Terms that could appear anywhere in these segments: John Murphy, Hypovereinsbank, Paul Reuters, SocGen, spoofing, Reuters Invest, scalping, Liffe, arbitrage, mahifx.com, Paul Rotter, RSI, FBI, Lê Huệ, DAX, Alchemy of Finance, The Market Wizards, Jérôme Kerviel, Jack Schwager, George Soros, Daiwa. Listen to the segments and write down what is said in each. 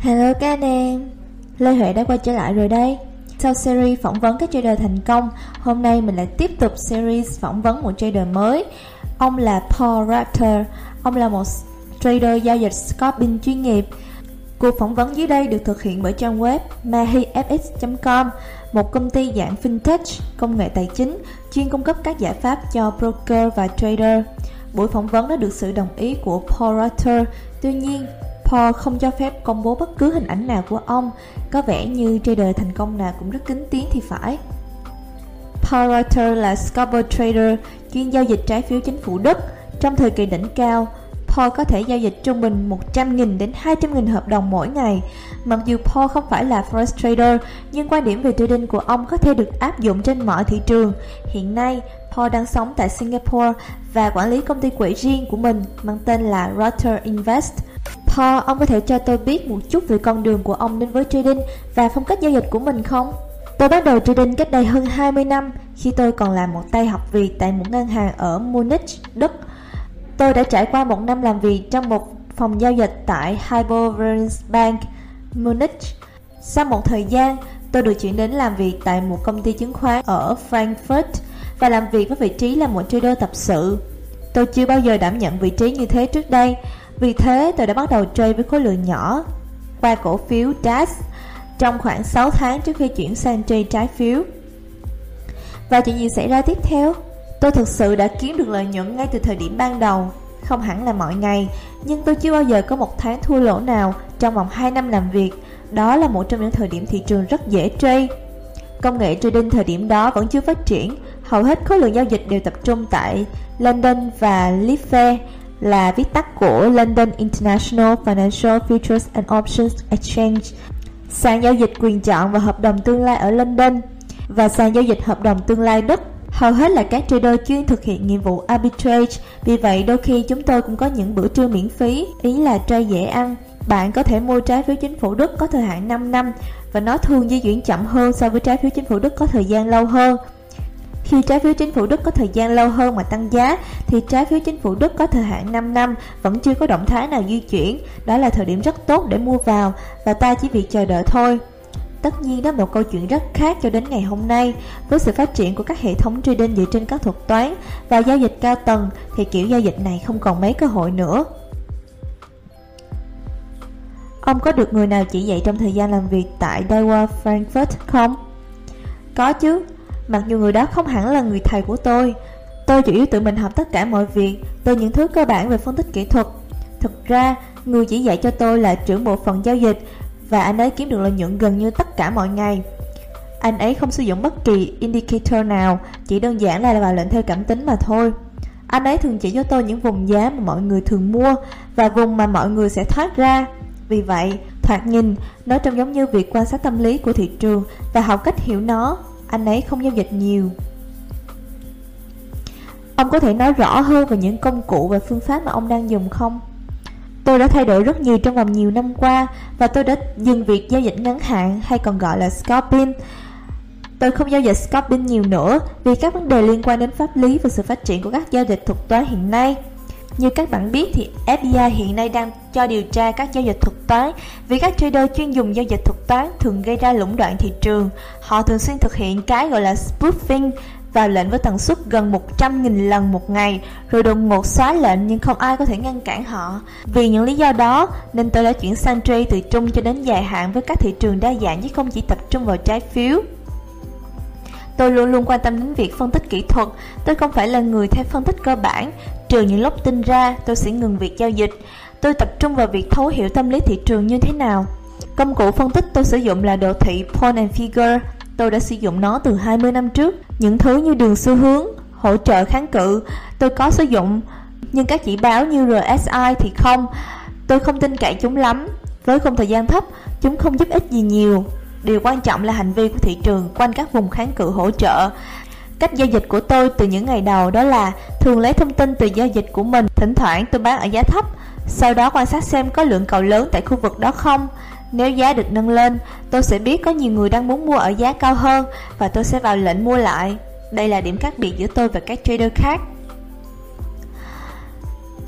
Hello các anh em, Lê Huệ đã quay trở lại rồi đây. Sau series phỏng vấn các trader thành công, hôm nay mình lại tiếp tục series phỏng vấn một trader mới. Ông là Paul Rotter, ông là một trader giao dịch scalping chuyên nghiệp. Cuộc phỏng vấn dưới đây được thực hiện bởi trang web mahifx.com, một công ty dạng fintech, công nghệ tài chính, chuyên cung cấp các giải pháp cho broker và trader. Buổi phỏng vấn đã được sự đồng ý của Paul Rotter, tuy nhiên Paul không cho phép công bố bất cứ hình ảnh nào của ông, có vẻ như trader thành công nào cũng rất kín tiếng thì phải. Paul Reuters là scalper trader, chuyên giao dịch trái phiếu chính phủ Đức. Trong thời kỳ đỉnh cao, Paul có thể giao dịch trung bình 100.000 đến 200.000 hợp đồng mỗi ngày. Mặc dù Paul không phải là forex trader, nhưng quan điểm về trading của ông có thể được áp dụng trên mọi thị trường. Hiện nay, Paul đang sống tại Singapore và quản lý công ty quỹ riêng của mình mang tên là Reuters Invest. Paul, ông có thể cho tôi biết một chút về con đường của ông đến với trading và phong cách giao dịch của mình không? Tôi bắt đầu trading cách đây hơn 20 năm khi tôi còn là một tay học việc tại một ngân hàng ở Munich, Đức. Tôi đã trải qua một năm làm việc trong một phòng giao dịch tại Hypovereinsbank, Munich. Sau một thời gian, tôi được chuyển đến làm việc tại một công ty chứng khoán ở Frankfurt và làm việc với vị trí là một trader tập sự. Tôi chưa bao giờ đảm nhận vị trí như thế trước đây. Vì thế, tôi đã bắt đầu trade với khối lượng nhỏ qua cổ phiếu DAX trong khoảng 6 tháng trước khi chuyển sang trade trái phiếu. Và chuyện gì xảy ra tiếp theo? Tôi thực sự đã kiếm được lợi nhuận ngay từ thời điểm ban đầu. Không hẳn là mọi ngày, nhưng tôi chưa bao giờ có một tháng thua lỗ nào trong vòng 2 năm làm việc. Đó là một trong những thời điểm thị trường rất dễ trade. Công nghệ trading thời điểm đó vẫn chưa phát triển. Hầu hết khối lượng giao dịch đều tập trung tại London và Liffe, là viết tắt của London International Financial Futures and Options Exchange, sàn giao dịch quyền chọn và hợp đồng tương lai ở London, và sàn giao dịch hợp đồng tương lai Đức. Hầu hết là các trader chuyên thực hiện nhiệm vụ arbitrage, vì vậy đôi khi chúng tôi cũng có những bữa trưa miễn phí, ý là trade dễ ăn. Bạn có thể mua trái phiếu chính phủ Đức có thời hạn 5 năm và nó thường di chuyển chậm hơn so với trái phiếu chính phủ Đức có thời gian lâu hơn. Khi trái phiếu chính phủ Đức có thời gian lâu hơn mà tăng giá, thì trái phiếu chính phủ Đức có thời hạn 5 năm vẫn chưa có động thái nào di chuyển. Đó là thời điểm rất tốt để mua vào và ta chỉ việc chờ đợi thôi. Tất nhiên đó là một câu chuyện rất khác cho đến ngày hôm nay. Với sự phát triển của các hệ thống trading dựa trên các thuật toán và giao dịch cao tầng thì kiểu giao dịch này không còn mấy cơ hội nữa. Ông có được người nào chỉ dạy trong thời gian làm việc tại Daiwa Frankfurt không? Có chứ. Mặc dù người đó không hẳn là người thầy của tôi chủ yếu tự mình học tất cả mọi việc, từ những thứ cơ bản về phân tích kỹ thuật. Thực ra, người chỉ dạy cho tôi là trưởng bộ phận giao dịch và anh ấy kiếm được lợi nhuận gần như tất cả mọi ngày. Anh ấy không sử dụng bất kỳ indicator nào, chỉ đơn giản là vào lệnh theo cảm tính mà thôi. Anh ấy thường chỉ cho tôi những vùng giá mà mọi người thường mua và vùng mà mọi người sẽ thoát ra. Vì vậy, thoạt nhìn, nó trông giống như việc quan sát tâm lý của thị trường và học cách hiểu nó. Anh ấy không giao dịch nhiều. Ông có thể nói rõ hơn về những công cụ và phương pháp mà ông đang dùng không? Tôi đã thay đổi rất nhiều trong vòng nhiều năm qua và tôi đã dừng việc giao dịch ngắn hạn hay còn gọi là scalping. Tôi không giao dịch scalping nhiều nữa vì các vấn đề liên quan đến pháp lý và sự phát triển của các giao dịch thuật toán hiện nay. Như các bạn biết thì FBI hiện nay đang cho điều tra các giao dịch thuật toán vì các trader chuyên dùng giao dịch thuật toán thường gây ra lũng đoạn thị trường. Họ thường xuyên thực hiện cái gọi là spoofing, vào lệnh với tần suất gần 100.000 lần một ngày rồi đột ngột xóa lệnh nhưng không ai có thể ngăn cản họ. Vì những lý do đó nên tôi đã chuyển sang trade từ trung cho đến dài hạn với các thị trường đa dạng chứ không chỉ tập trung vào trái phiếu. Tôi luôn luôn quan tâm đến việc phân tích kỹ thuật. Tôi không phải là người theo phân tích cơ bản. Trừ những lúc tin ra, tôi sẽ ngừng việc giao dịch. Tôi tập trung vào việc thấu hiểu tâm lý thị trường như thế nào. Công cụ phân tích tôi sử dụng là đồ thị Point and Figure. Tôi đã sử dụng nó từ 20 năm trước. Những thứ như đường xu hướng, hỗ trợ kháng cự, tôi có sử dụng. Nhưng các chỉ báo như RSI thì không. Tôi không tin cậy chúng lắm. Với khung thời gian thấp, chúng không giúp ích gì nhiều. Điều quan trọng là hành vi của thị trường quanh các vùng kháng cự hỗ trợ. Cách giao dịch của tôi từ những ngày đầu đó là thường lấy thông tin từ giao dịch của mình. Thỉnh thoảng tôi bán ở giá thấp, sau đó quan sát xem có lượng cầu lớn tại khu vực đó không. Nếu giá được nâng lên, tôi sẽ biết có nhiều người đang muốn mua ở giá cao hơn và tôi sẽ vào lệnh mua lại. Đây là điểm khác biệt giữa tôi và các trader khác.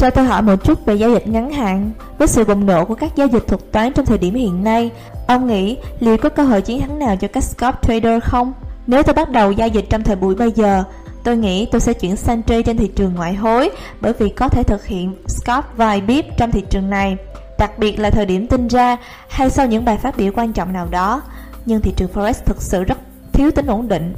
Cho tôi hỏi một chút về giao dịch ngắn hạn. Với sự bùng nổ của các giao dịch thuật toán trong thời điểm hiện nay, ông nghĩ liệu có cơ hội chiến thắng nào cho các scalp trader không? Nếu tôi bắt đầu giao dịch trong thời buổi bây giờ, tôi nghĩ tôi sẽ chuyển sang trade trên thị trường ngoại hối, bởi vì có thể thực hiện scalp vài pip trong thị trường này, đặc biệt là thời điểm tin ra hay sau những bài phát biểu quan trọng nào đó. Nhưng thị trường Forex thực sự rất thiếu tính ổn định.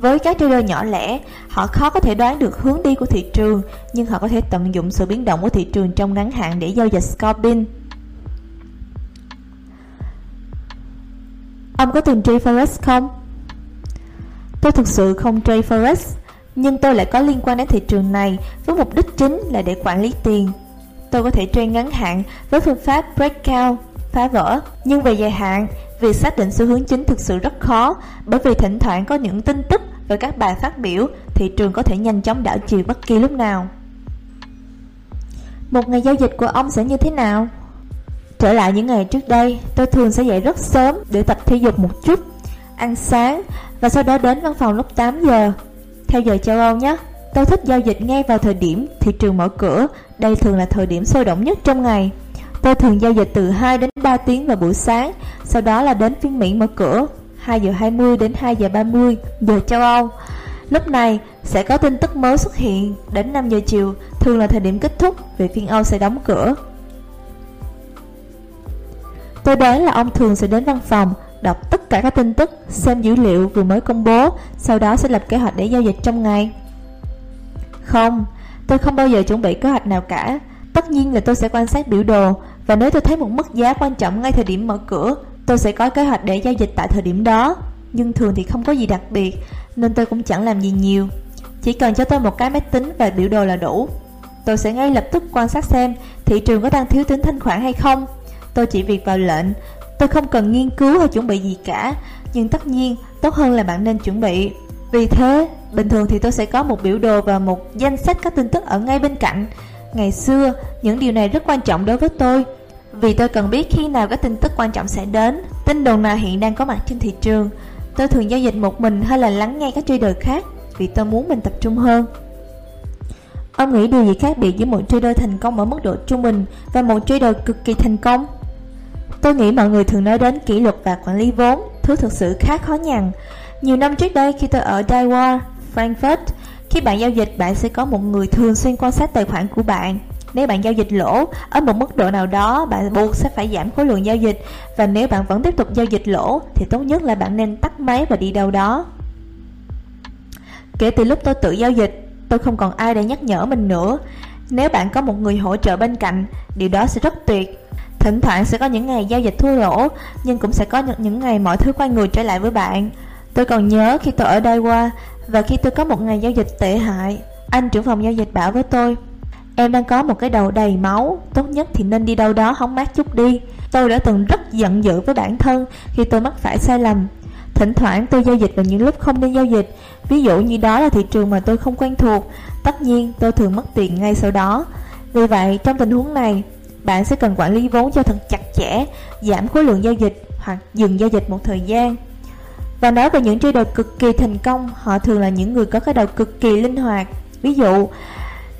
Với các trader nhỏ lẻ, họ khó có thể đoán được hướng đi của thị trường, nhưng họ có thể tận dụng sự biến động của thị trường trong ngắn hạn để giao dịch scalping. Ông có từng trade Forex không? Tôi thực sự không trade Forex, nhưng tôi lại có liên quan đến thị trường này với mục đích chính là để quản lý tiền. Tôi có thể trade ngắn hạn với phương pháp breakout, phá vỡ, nhưng về dài hạn, việc xác định xu hướng chính thực sự rất khó, bởi vì thỉnh thoảng có những tin tức về các bài phát biểu, thị trường có thể nhanh chóng đảo chiều bất kỳ lúc nào. Một ngày giao dịch của ông sẽ như thế nào? Trở lại những ngày trước đây, tôi thường sẽ dậy rất sớm để tập thể dục một chút, ăn sáng và sau đó đến văn phòng lúc 8 giờ, theo giờ châu Âu nhé. Tôi thích giao dịch ngay vào thời điểm thị trường mở cửa, đây thường là thời điểm sôi động nhất trong ngày. Tôi thường giao dịch từ 2 đến 3 tiếng vào buổi sáng, sau đó là đến phiên Mỹ mở cửa 2 giờ 20 đến 2 giờ 30 giờ châu Âu. Lúc này sẽ có tin tức mới xuất hiện, đến 5 giờ chiều thường là thời điểm kết thúc vì phiên Âu sẽ đóng cửa. Tôi đoán là ông thường sẽ đến văn phòng, đọc tất cả các tin tức, xem dữ liệu vừa mới công bố, sau đó sẽ lập kế hoạch để giao dịch trong ngày. Không, tôi không bao giờ chuẩn bị kế hoạch nào cả. Tất nhiên là tôi sẽ quan sát biểu đồ, và nếu tôi thấy một mức giá quan trọng ngay thời điểm mở cửa, tôi sẽ có kế hoạch để giao dịch tại thời điểm đó. Nhưng thường thì không có gì đặc biệt, nên tôi cũng chẳng làm gì nhiều. Chỉ cần cho tôi một cái máy tính và biểu đồ là đủ. Tôi sẽ ngay lập tức quan sát xem thị trường có đang thiếu tính thanh khoản hay không. Tôi chỉ việc vào lệnh, tôi không cần nghiên cứu hay chuẩn bị gì cả. Nhưng tất nhiên, tốt hơn là bạn nên chuẩn bị. Vì thế, bình thường thì tôi sẽ có một biểu đồ và một danh sách các tin tức ở ngay bên cạnh. Ngày xưa, những điều này rất quan trọng đối với tôi, vì tôi cần biết khi nào các tin tức quan trọng sẽ đến, tin đồn nào hiện đang có mặt trên thị trường. Tôi thường giao dịch một mình hay là lắng nghe các trader khác, vì tôi muốn mình tập trung hơn. Ông nghĩ điều gì khác biệt giữa một trader thành công ở mức độ trung bình và một trader cực kỳ thành công? Tôi nghĩ mọi người thường nói đến kỷ luật và quản lý vốn, thứ thực sự khá khó nhằn. Nhiều năm trước đây, khi tôi ở Daiwa, Frankfurt, khi bạn giao dịch, bạn sẽ có một người thường xuyên quan sát tài khoản của bạn. Nếu bạn giao dịch lỗ ở một mức độ nào đó, bạn buộc sẽ phải giảm khối lượng giao dịch, và nếu bạn vẫn tiếp tục giao dịch lỗ thì tốt nhất là bạn nên tắt máy và đi đâu đó. Kể từ lúc tôi tự giao dịch, tôi không còn ai để nhắc nhở mình nữa. Nếu bạn có một người hỗ trợ bên cạnh, điều đó sẽ rất tuyệt. Thỉnh thoảng sẽ có những ngày giao dịch thua lỗ, nhưng cũng sẽ có những ngày mọi thứ quay ngược trở lại với bạn. Tôi còn nhớ khi tôi ở Daiwa, và khi tôi có một ngày giao dịch tệ hại, anh trưởng phòng giao dịch bảo với tôi: "Em đang có một cái đầu đầy máu, tốt nhất thì nên đi đâu đó hóng mát chút đi." Tôi đã từng rất giận dữ với bản thân khi tôi mắc phải sai lầm. Thỉnh thoảng tôi giao dịch vào những lúc không nên giao dịch, ví dụ như đó là thị trường mà tôi không quen thuộc. Tất nhiên tôi thường mất tiền ngay sau đó. Vì vậy, trong tình huống này, bạn sẽ cần quản lý vốn cho thật chặt chẽ, giảm khối lượng giao dịch hoặc dừng giao dịch một thời gian. Và nói về những trader cực kỳ thành công, họ thường là những người có cái đầu cực kỳ linh hoạt. Ví dụ,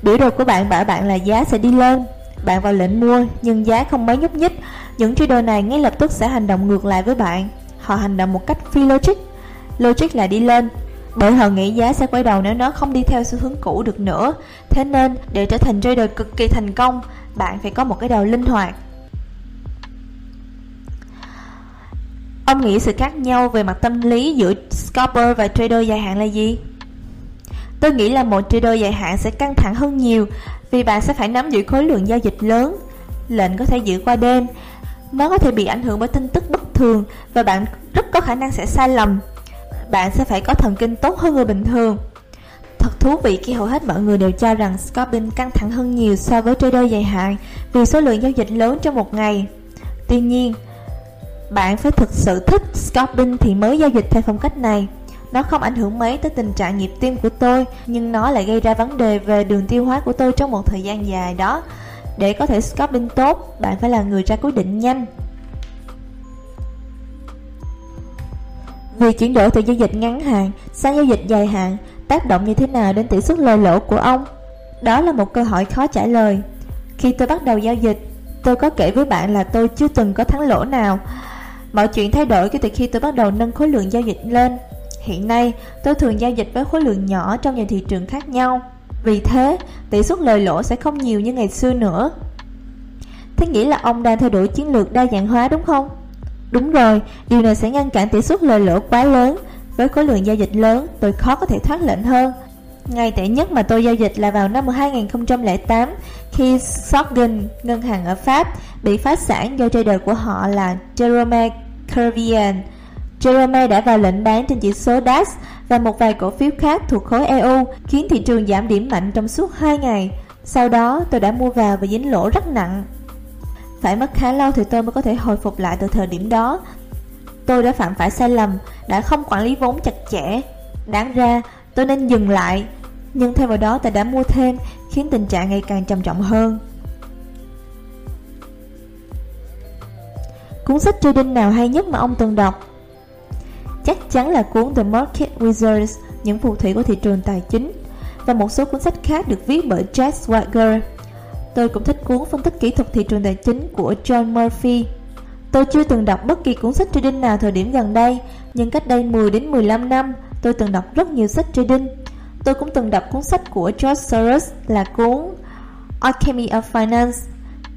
biểu đồ của bạn bảo bạn là giá sẽ đi lên, bạn vào lệnh mua nhưng giá không mấy nhúc nhích. Những trader này ngay lập tức sẽ hành động ngược lại với bạn. Họ hành động một cách phi logic. Logic là đi lên, bởi họ nghĩ giá sẽ quay đầu nếu nó không đi theo xu hướng cũ được nữa. Thế nên, để trở thành trader cực kỳ thành công, bạn phải có một cái đầu linh hoạt. Ông nghĩ sự khác nhau về mặt tâm lý giữa scalper và trader dài hạn là gì? Tôi nghĩ là một trader dài hạn sẽ căng thẳng hơn nhiều, vì bạn sẽ phải nắm giữ khối lượng giao dịch lớn. Lệnh có thể giữ qua đêm, nó có thể bị ảnh hưởng bởi tin tức bất thường, và bạn rất có khả năng sẽ sai lầm. Bạn sẽ phải có thần kinh tốt hơn người bình thường. Thật thú vị khi hầu hết mọi người đều cho rằng scalping căng thẳng hơn nhiều so với trader dài hạn vì số lượng giao dịch lớn trong một ngày. Tuy nhiên, bạn phải thực sự thích scalping thì mới giao dịch theo phong cách này. Nó không ảnh hưởng mấy tới tình trạng nhịp tim của tôi, nhưng nó lại gây ra vấn đề về đường tiêu hóa của tôi trong một thời gian dài đó. Để có thể scalping tốt, bạn phải là người ra quyết định nhanh. Vì chuyển đổi từ giao dịch ngắn hạn sang giao dịch dài hạn tác động như thế nào đến tỷ suất lời lỗ của ông? Đó là một câu hỏi khó trả lời. Khi tôi bắt đầu giao dịch, tôi có kể với bạn là tôi chưa từng có thắng lỗ nào. Mọi chuyện thay đổi kể từ khi tôi bắt đầu nâng khối lượng giao dịch lên. Hiện nay, tôi thường giao dịch với khối lượng nhỏ trong nhiều thị trường khác nhau. Vì thế, tỷ suất lời lỗ sẽ không nhiều như ngày xưa nữa. Thế nghĩa là ông đang thay đổi chiến lược đa dạng hóa đúng không? Đúng rồi, điều này sẽ ngăn cản tỷ suất lời lỗ quá lớn. Với khối lượng giao dịch lớn, tôi khó có thể thoát lệnh hơn. Ngày tệ nhất mà tôi giao dịch là vào năm 2008, khi SocGen, ngân hàng ở Pháp, bị phá sản do trader của họ là Jérôme Kerviel. Jérôme đã vào lệnh bán trên chỉ số DAX và một vài cổ phiếu khác thuộc khối EU, khiến thị trường giảm điểm mạnh trong suốt 2 ngày. Sau đó, tôi đã mua vào và dính lỗ rất nặng. Phải mất khá lâu thì tôi mới có thể hồi phục lại từ thời điểm đó. Tôi đã phạm phải sai lầm, đã không quản lý vốn chặt chẽ. Đáng ra, tôi nên dừng lại, nhưng thay vào đó tôi đã mua thêm, khiến tình trạng ngày càng trầm trọng hơn. Cuốn sách trading nào hay nhất mà ông từng đọc? Chắc chắn là cuốn The Market Wizards, những phù thủy của thị trường tài chính, và một số cuốn sách khác được viết bởi Jack Schwager. Tôi cũng thích cuốn Phân tích kỹ thuật thị trường tài chính của John Murphy. Tôi chưa từng đọc bất kỳ cuốn sách trading nào thời điểm gần đây, nhưng cách đây 10 đến 15 năm, tôi từng đọc rất nhiều sách trading. Tôi cũng từng đọc cuốn sách của George Soros là cuốn Alchemy of Finance,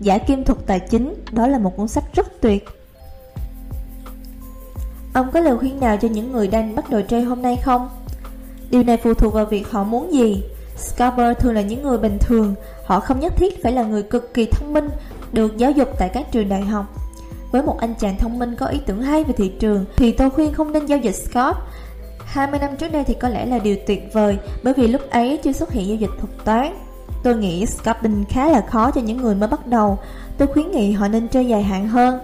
Giả kim thuật tài chính, đó là một cuốn sách rất tuyệt. Ông có lời khuyên nào cho những người đang bắt đầu chơi hôm nay không? Điều này phụ thuộc vào việc họ muốn gì. Scalper thường là những người bình thường, họ không nhất thiết phải là người cực kỳ thông minh, được giáo dục tại các trường đại học. Với một anh chàng thông minh có ý tưởng hay về thị trường thì tôi khuyên không nên giao dịch Scalp. 20 năm trước đây thì có lẽ là điều tuyệt vời, bởi vì lúc ấy chưa xuất hiện giao dịch thuật toán. Tôi nghĩ scalping khá là khó cho những người mới bắt đầu. Tôi khuyến nghị họ nên chơi dài hạn hơn.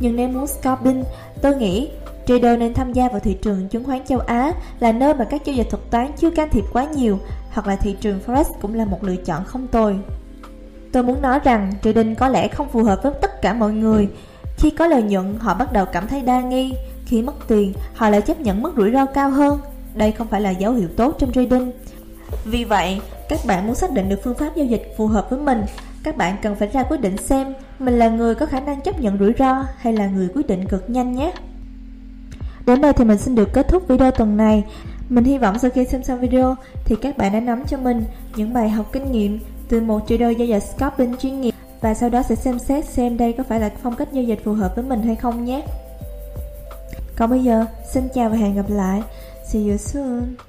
Nhưng nếu muốn scalping, tôi nghĩ trader nên tham gia vào thị trường chứng khoán châu Á, là nơi mà các giao dịch thuật toán chưa can thiệp quá nhiều, hoặc là thị trường Forex cũng là một lựa chọn không tồi. Tôi muốn nói rằng trading có lẽ không phù hợp với tất cả mọi người. Khi có lợi nhuận, họ bắt đầu cảm thấy đa nghi. Khi mất tiền, họ lại chấp nhận mức rủi ro cao hơn. Đây không phải là dấu hiệu tốt trong trading. Vì vậy, các bạn muốn xác định được phương pháp giao dịch phù hợp với mình, các bạn cần phải ra quyết định xem mình là người có khả năng chấp nhận rủi ro hay là người quyết định cực nhanh nhé. Đến đây thì mình xin được kết thúc video tuần này. Mình hy vọng sau khi xem xong video thì các bạn đã nắm cho mình những bài học kinh nghiệm từ một trader giao dịch scalping chuyên nghiệp, và sau đó sẽ xem xét xem đây có phải là phong cách giao dịch phù hợp với mình hay không nhé. Còn bây giờ, xin chào và hẹn gặp lại. See you soon.